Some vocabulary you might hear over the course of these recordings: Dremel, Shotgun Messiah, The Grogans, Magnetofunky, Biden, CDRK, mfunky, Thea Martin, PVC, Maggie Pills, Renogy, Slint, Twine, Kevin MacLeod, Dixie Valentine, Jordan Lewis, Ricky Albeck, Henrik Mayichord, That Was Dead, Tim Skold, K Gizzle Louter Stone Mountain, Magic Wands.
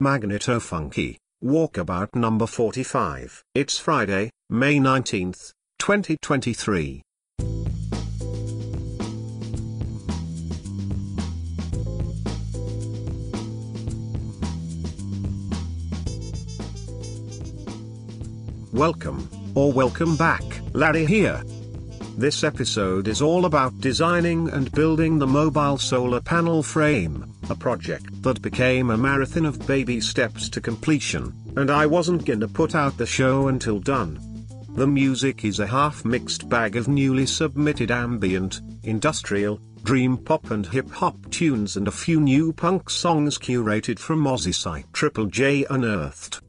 Magnetofunky, Walkabout Number 45. It's Friday, May 19th, 2023. Welcome, or welcome back, Larry here. This episode is all about designing and building the mobile solar panel frame, a project that became a marathon of baby steps to completion, and I wasn't gonna put out the show until done. The music is a half-mixed bag of newly submitted ambient, industrial, dream pop and hip-hop tunes and a few new punk songs curated from Ozzy's Triple J Unearthed.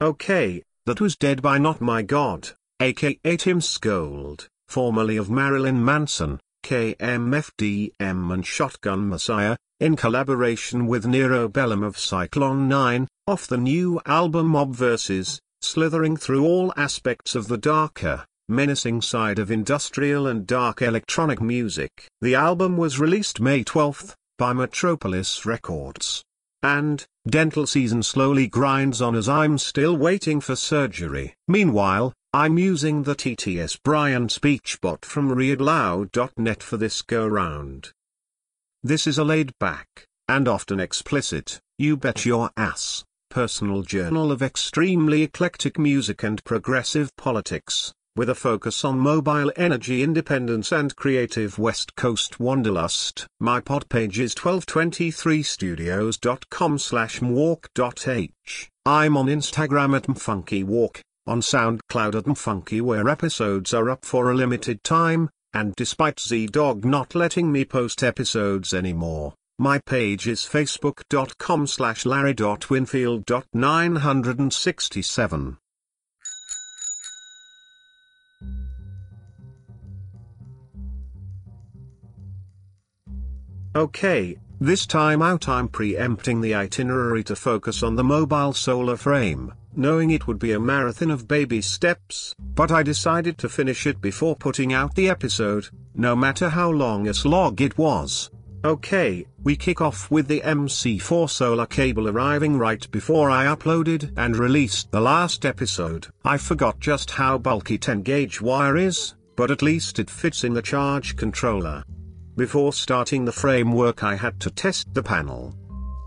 Okay, that was Dead by Not My God, aka Tim Skold, formerly of Marilyn Manson, KMFDM and Shotgun Messiah, in collaboration with Nero Bellum of Cyclone 9, off the new album Mob Verses, slithering through all aspects of the darker, menacing side of industrial and dark electronic music. The album was released May 12th, by Metropolis Records. And, dental season slowly grinds on as I'm still waiting for surgery. Meanwhile, I'm using the TTS Brian speech bot from readloud.net for this go-round. This is a laid-back, and often explicit, you bet your ass, personal journal of extremely eclectic music and progressive politics, with a focus on mobile energy independence and creative West Coast wanderlust. My pod page is 1223studios.com/mwalk.h. I'm on Instagram at mfunkywalk, on SoundCloud at mfunky, where episodes are up for a limited time, and despite Z-Dog not letting me post episodes anymore, my page is facebook.com/larry.winfield.967. Okay, this time out I'm preempting the itinerary to focus on the mobile solar frame, knowing it would be a marathon of baby steps, but I decided to finish it before putting out the episode, no matter how long a slog it was. Okay, we kick off with the MC4 solar cable arriving right before I uploaded and released the last episode. I forgot just how bulky 10-gauge wire is, but at least it fits in the charge controller. Before starting the framework I had to test the panel.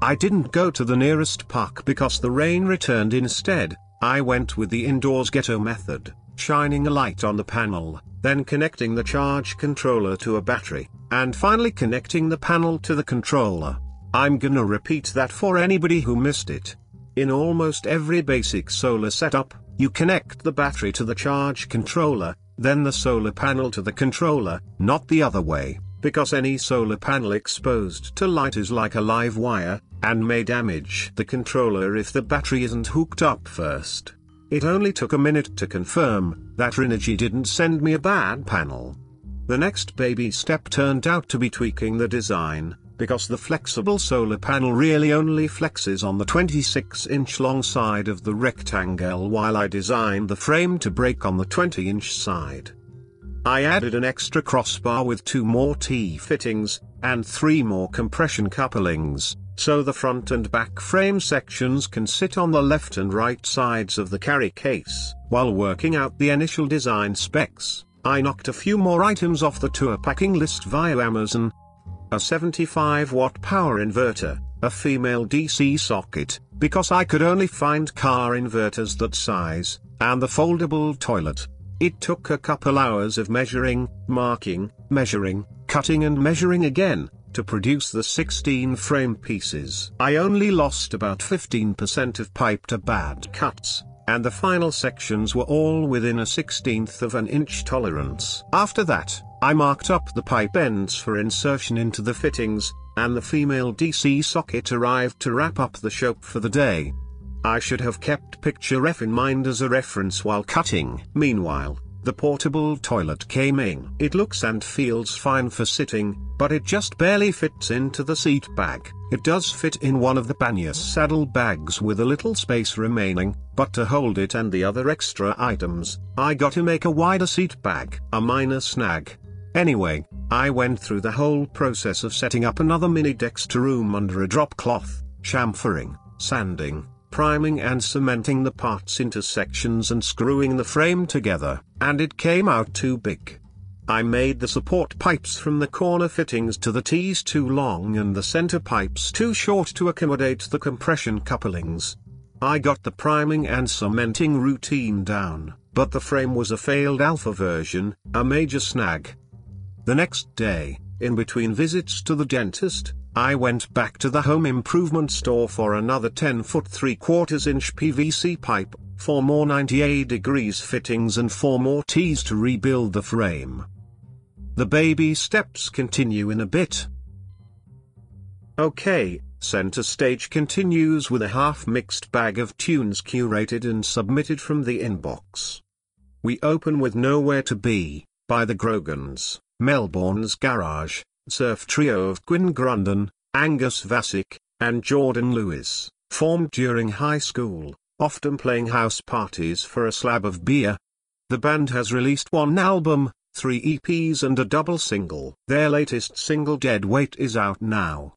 I didn't go to the nearest park because the rain returned. Instead, I went with the indoors ghetto method, shining a light on the panel, then connecting the charge controller to a battery, and finally connecting the panel to the controller. I'm gonna repeat that for anybody who missed it. In almost every basic solar setup, you connect the battery to the charge controller, then the solar panel to the controller, not the other way, because any solar panel exposed to light is like a live wire, and may damage the controller if the battery isn't hooked up first. It only took a minute to confirm that Renogy didn't send me a bad panel. The next baby step turned out to be tweaking the design, because the flexible solar panel really only flexes on the 26-inch long side of the rectangle, while I designed the frame to break on the 20-inch side. I added an extra crossbar with 2 more T-fittings, and 3 more compression couplings, so the front and back frame sections can sit on the left and right sides of the carry case. While working out the initial design specs, I knocked a few more items off the tour packing list via Amazon: a 75-watt power inverter, a female DC socket, because I could only find car inverters that size, and the foldable toilet. It took a couple hours of measuring, marking, measuring, cutting and measuring again, to produce the 16 frame pieces. I only lost about 15% of pipe to bad cuts, and the final sections were all within a 16th of an inch tolerance. After that, I marked up the pipe ends for insertion into the fittings, and the female DC socket arrived to wrap up the shop for the day. I should have kept picture ref in mind as a reference while cutting. Meanwhile, the portable toilet came in. It looks and feels fine for sitting, but it just barely fits into the seat bag. It does fit in one of the pannier saddle bags with a little space remaining, but to hold it and the other extra items, I got to make a wider seat bag. A minor snag. Anyway, I went through the whole process of setting up another mini Dexter room under a drop cloth, chamfering, sanding, priming and cementing the parts into sections and screwing the frame together, and it came out too big. I made the support pipes from the corner fittings to the T's too long and the center pipes too short to accommodate the compression couplings. I got the priming and cementing routine down, but the frame was a failed alpha version, a major snag. The next day, in between visits to the dentist, I went back to the home improvement store for another 10-foot 3/4-inch PVC pipe, 4 more 98 degrees fittings and 4 more T's to rebuild the frame. The baby steps continue in a bit. Okay, center stage continues with a half-mixed bag of tunes curated and submitted from the inbox. We open with Nowhere to Be, by The Grogans, Melbourne's Garage, Surf trio of Gwyn Grundon, Angus Vasic, and Jordan Lewis, formed during high school, often playing house parties for a slab of beer. The band has released 1 album, 3 EPs and a double single. Their latest single, Dead Weight, is out now.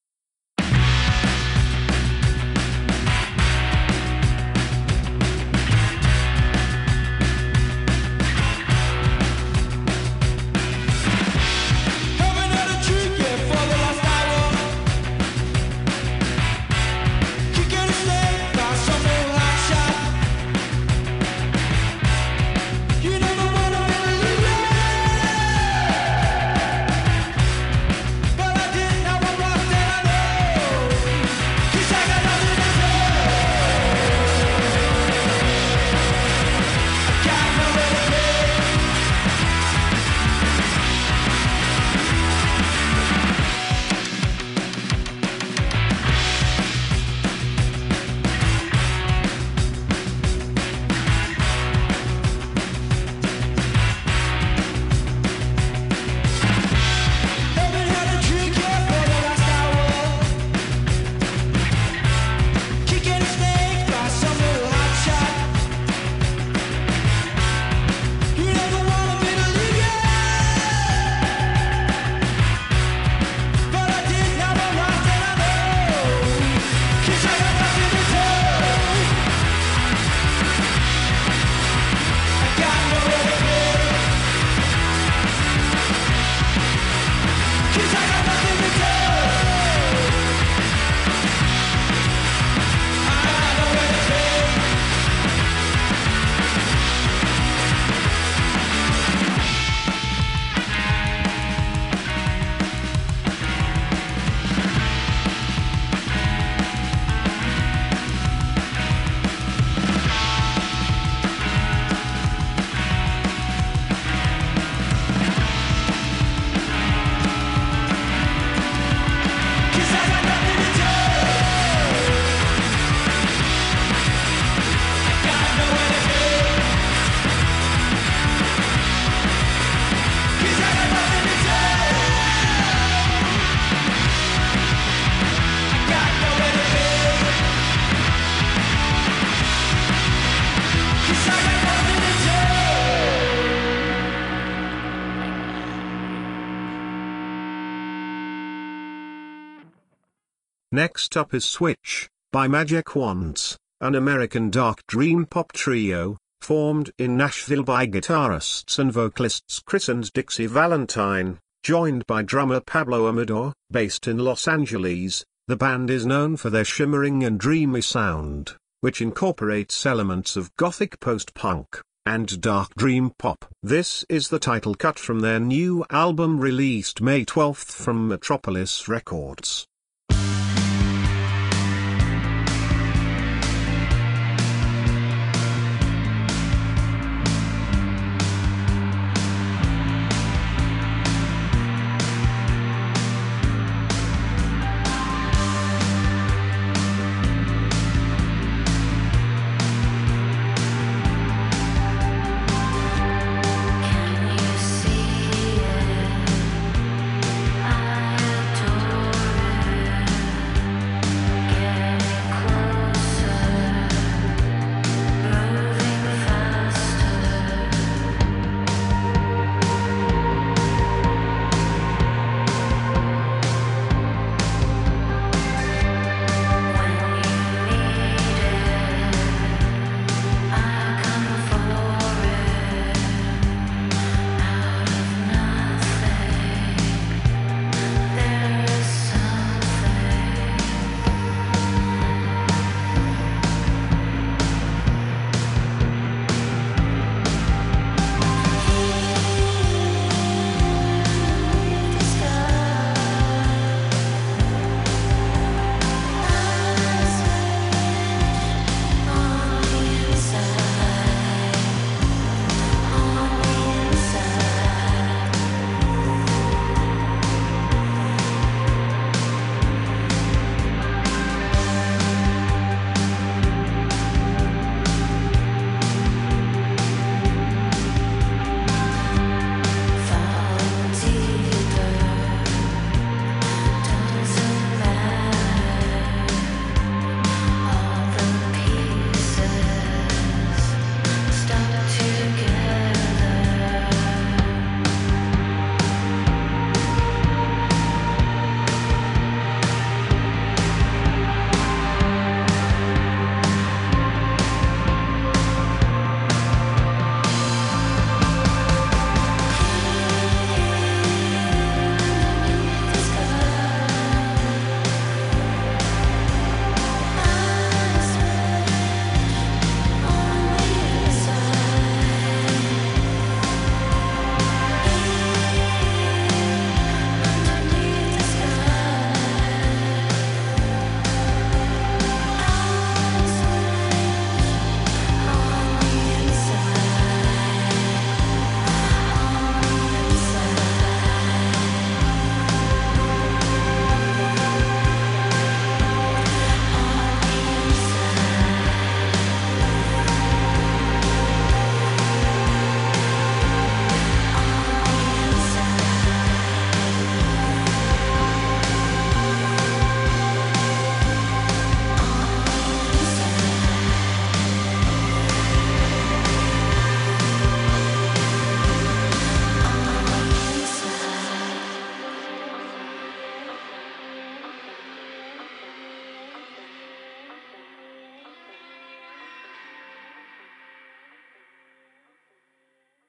Next up is Switch, by Magic Wands, an American dark dream pop trio, formed in Nashville by guitarists and vocalists Chris and Dixie Valentine, joined by drummer Pablo Amador. Based in Los Angeles, the band is known for their shimmering and dreamy sound, which incorporates elements of gothic post-punk and dark dream pop. This is the title cut from their new album released May 12 from Metropolis Records.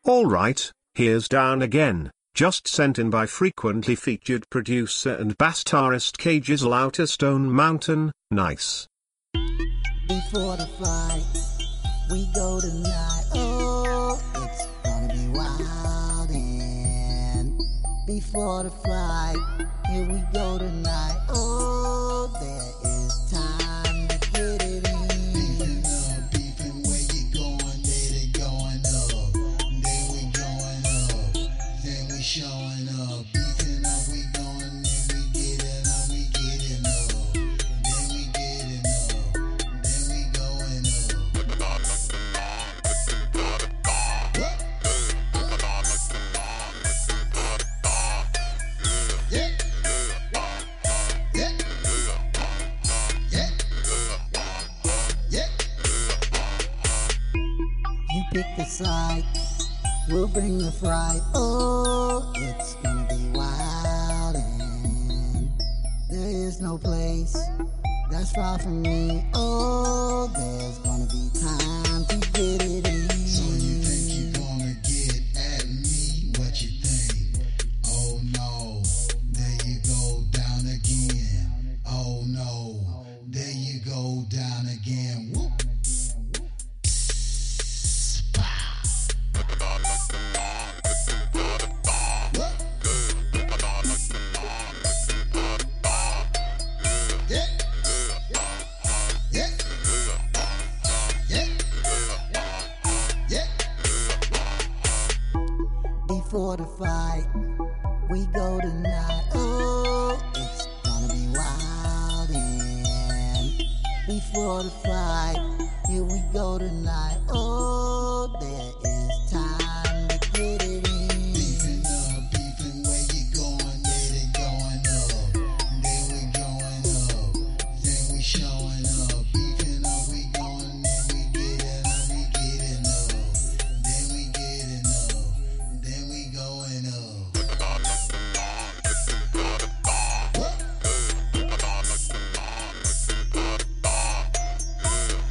Alright, here's Down Again, just sent in by frequently featured producer and bassist K Gizzle Louter Stone Mountain. Nice. Before the flight, we go tonight. Oh, it's gonna be wild. And before the flight, here we go tonight. Oh, there is time to get it in. Showing up, beefing up, we going, then we getting up, we getting up, then we getting up, then we going up. You pick the side, we'll bring the fright. Oh, it's gonna be wild and there is there's no place that's far from me. Oh, there's gonna be time to get it in. So you think you're gonna get at me? What you think? Oh no, there you go down again. Oh no, there you go down again. Whoop. Before the fight, we go tonight. Oh, it's gonna be wild. And before the fight, here we go tonight. Oh, there is time to get it in. Beefing up, beefing, where you going? Yeah, they going up. Then we going up. Then we showing up. Beefing up, we going. Then we getting up, we getting up. Then we getting up. Then we going up.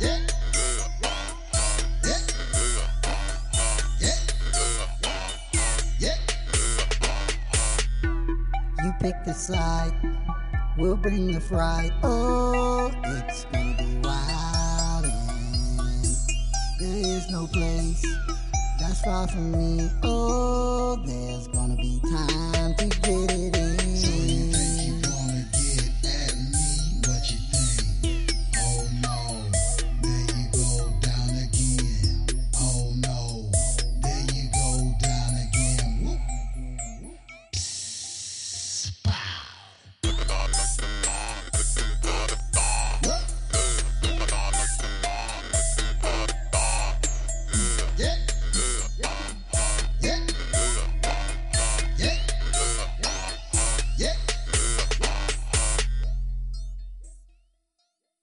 Yeah. Yeah. Yeah. Yeah. You pick the side, we'll bring the fright. Oh, it's gonna be wild. And there is no place that's far from me. Oh, there's gonna be time to get it in. So you think you're gonna get at me? What you think? Oh no, there you go down again. Oh no, there you go down again. Whoop. Psst, pow. Whoop. Yeah. Yeah. Yeah. Yeah.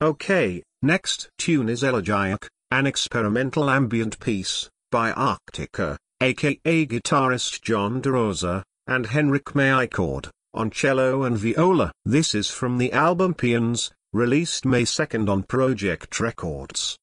Okay, next tune is Elegiac, an experimental ambient piece, by Aarktica, aka guitarist John DeRosa, and Henrik Mayichord, on cello and viola. This is from the album Pians, released May 2nd on Project Records.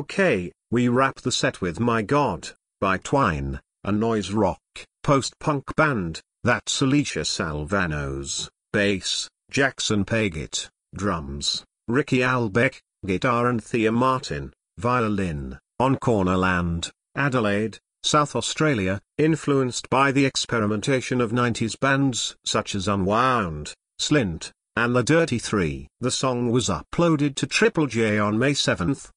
Okay, we wrap the set with My God, by Twine, a noise rock, post-punk band, that's Alicia Salvano's, bass, Jackson Paget, drums, Ricky Albeck, guitar and Thea Martin, violin, on Cornerland, Adelaide, South Australia, influenced by the experimentation of 90s bands such as Unwound, Slint, and The Dirty Three. The song was uploaded to Triple J on May 7th.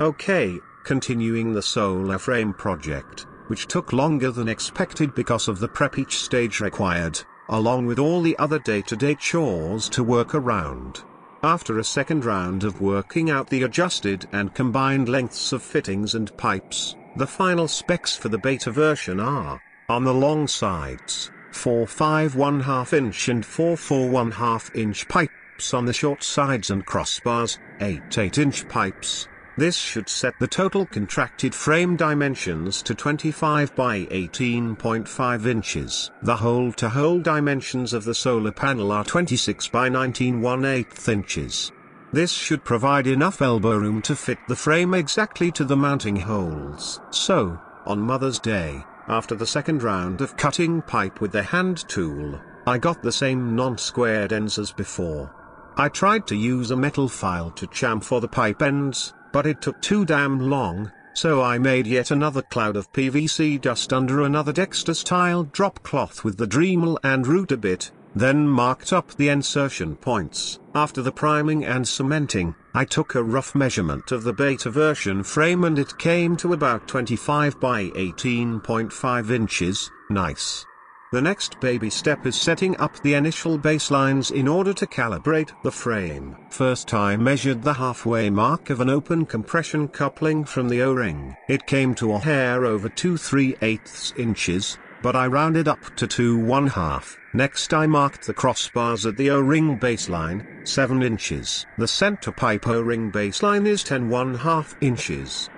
Okay, continuing the Soul Frame project, which took longer than expected because of the prep each stage required, along with all the other day-to-day chores to work around. After a second round of working out the adjusted and combined lengths of fittings and pipes, the final specs for the beta version are, on the long sides, 4.5 1/2 inch and 4 4 1/2 inch pipes on the short sides and crossbars, 8 8 inch pipes. This should set the total contracted frame dimensions to 25 by 18.5 inches. The hole-to-hole dimensions of the solar panel are 26 by 19 1/8 inches. This should provide enough elbow room to fit the frame exactly to the mounting holes. So, on Mother's Day, after the second round of cutting pipe with the hand tool, I got the same non-squared ends as before. I tried to use a metal file to chamfer the pipe ends, but it took too damn long, so I made yet another cloud of PVC dust under another Dexter-style drop cloth with the Dremel and Rudabit, then marked up the insertion points. After the priming and cementing, I took a rough measurement of the beta version frame and it came to about 25 by 18.5 inches, nice. The next baby step is setting up the initial baselines in order to calibrate the frame. First I measured the halfway mark of an open compression coupling from the O-ring. It came to a hair over 2 3/8 inches, but I rounded up to 2 1/2. Next I marked the crossbars at the O-ring baseline, 7 inches. The center pipe O-ring baseline is 10 1/2 inches.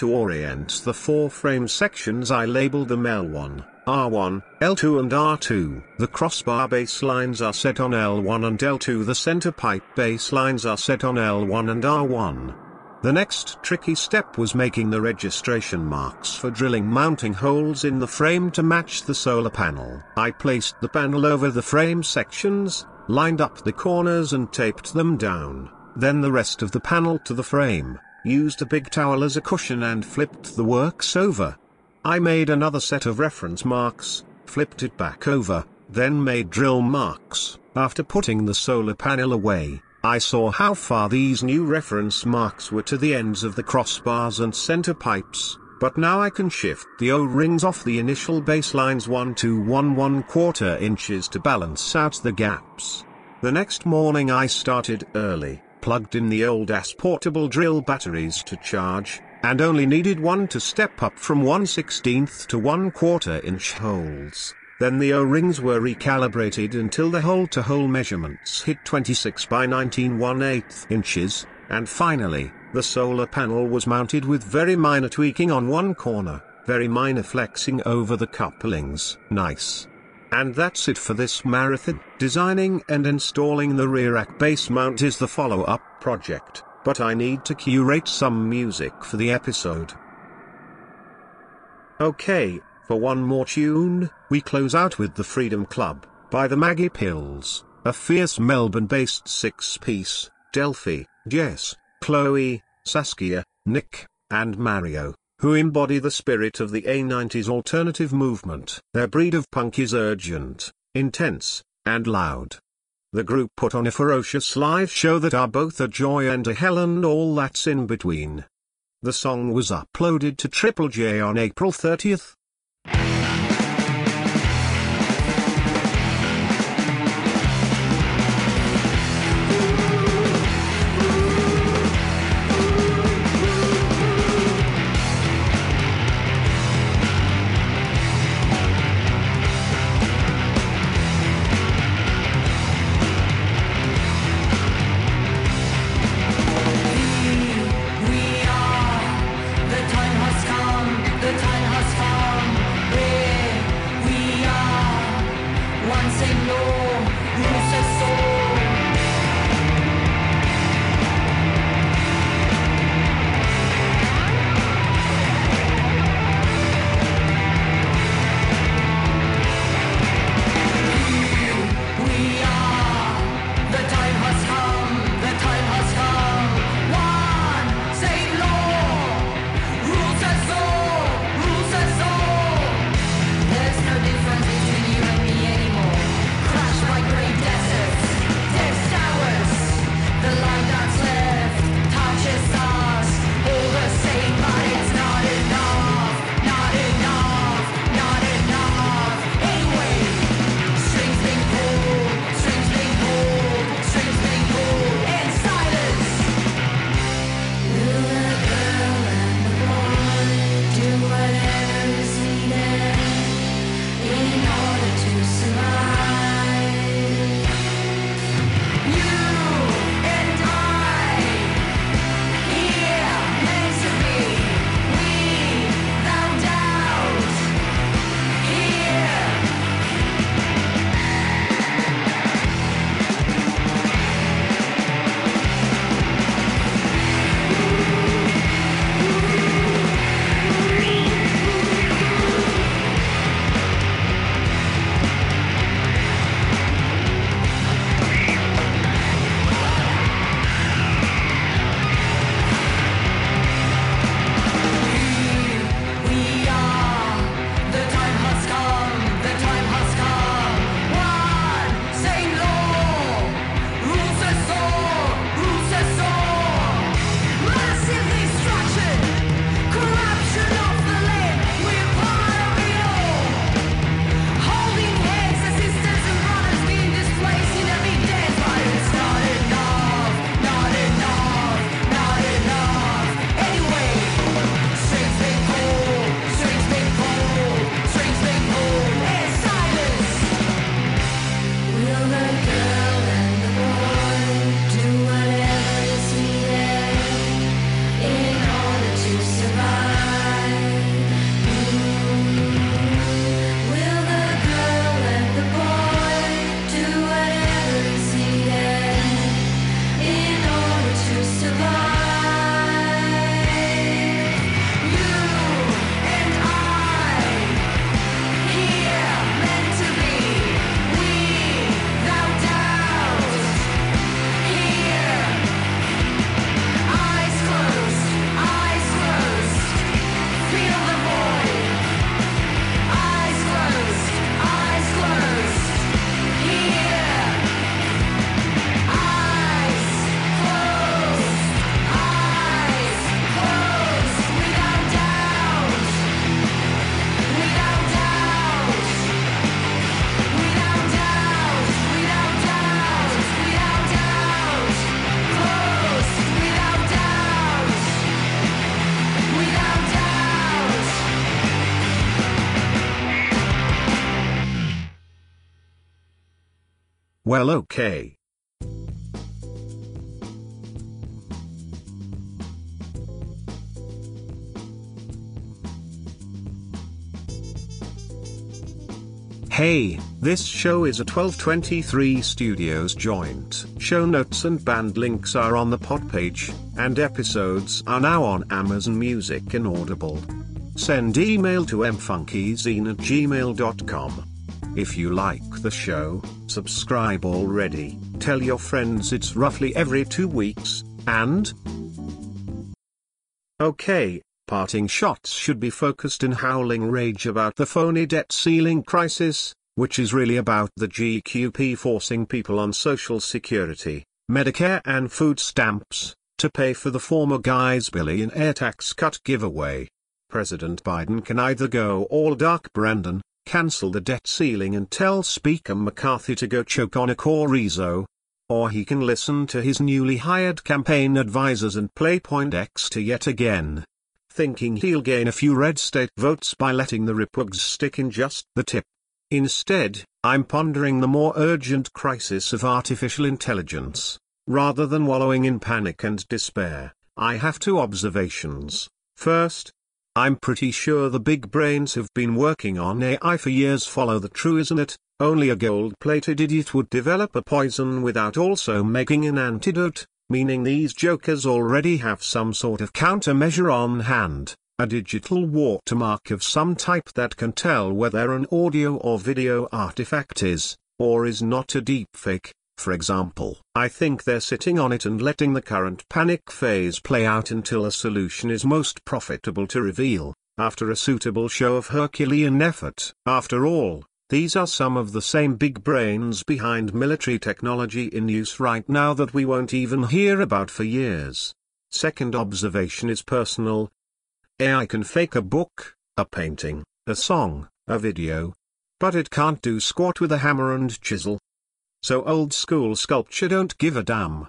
To orient the four frame sections I labeled them L1, R1, L2 and R2. The crossbar baselines are set on L1 and L2. The center pipe baselines are set on L1 and R1. The next tricky step was making the registration marks for drilling mounting holes in the frame to match the solar panel. I placed the panel over the frame sections, lined up the corners and taped them down, then the rest of the panel to the frame, used a big towel as a cushion and flipped the works over. I made another set of reference marks, flipped it back over, then made drill marks. After putting the solar panel away, I saw how far these new reference marks were to the ends of the crossbars and center pipes, but now I can shift the O-rings off the initial baselines 1 to 1 1/4 inches to balance out the gaps. The next morning I started early, plugged in the old ass portable drill batteries to charge, and only needed one to step up from 1/16 to 1/4 inch holes. Then the O-rings were recalibrated until the hole-to-hole measurements hit 26 by 19 1/8 inches, and finally, the solar panel was mounted with very minor tweaking on one corner, very minor flexing over the couplings. Nice. And that's it for this marathon. Designing and installing the rear rack base mount is the follow-up project, but I need to curate some music for the episode. Okay, for one more tune, we close out with The Freedom Club, by the Maggie Pills, a fierce Melbourne-based six-piece. Delphi, Jess, Chloe, Saskia, Nick, and Mario, who embody the spirit of the A90s alternative movement. Their breed of punk is urgent, intense, and loud. The group put on a ferocious live show that are both a joy and a hell and all that's in between. The song was uploaded to Triple J on April 30th. The time has come, the time has come. Well, okay. Hey, this show is a 1223 Studios joint. Show notes and band links are on the pod page, and episodes are now on Amazon Music and Audible. Send email to mfunkyzine@gmail.com. If you like the show, subscribe already, tell your friends. It's roughly every 2 weeks, and... Okay. Parting shots should be focused in howling rage about the phony debt ceiling crisis, which is really about the GQP forcing people on Social Security, Medicare and food stamps, to pay for the former guy's billionaire tax cut giveaway. President Biden can either go all dark Brandon, cancel the debt ceiling and tell Speaker McCarthy to go choke on a chorizo, or he can listen to his newly hired campaign advisors and play Poindexter yet again, thinking he'll gain a few red state votes by letting the Ripugs stick in just the tip. Instead, I'm pondering the more urgent crisis of artificial intelligence. Rather than wallowing in panic and despair, I have 2 observations. First, I'm pretty sure the big brains who've been working on AI for years follow the truism that only a gold-plated idiot would develop a poison without also making an antidote, meaning these jokers already have some sort of countermeasure on hand, a digital watermark of some type that can tell whether an audio or video artifact is, or is not, a deepfake, for example. I think they're sitting on it and letting the current panic phase play out until a solution is most profitable to reveal, after a suitable show of Herculean effort. After all, these are some of the same big brains behind military technology in use right now that we won't even hear about for years. Second observation is personal. AI can fake a book, a painting, a song, a video, but it can't do squat with a hammer and chisel. So old school sculpture don't give a damn.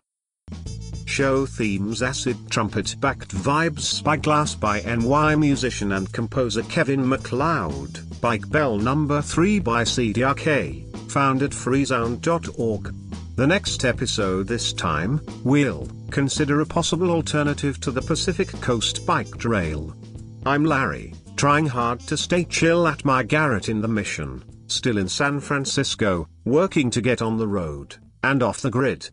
Show themes: acid trumpet-backed vibes, Spyglass by NY musician and composer Kevin MacLeod, Bike Bell No. 3 by CDRK, found at freesound.org. The next episode this time, we'll consider a possible alternative to the Pacific Coast Bike Trail. I'm Larry, trying hard to stay chill at my garret in the Mission, still in San Francisco, working to get on the road, and off the grid.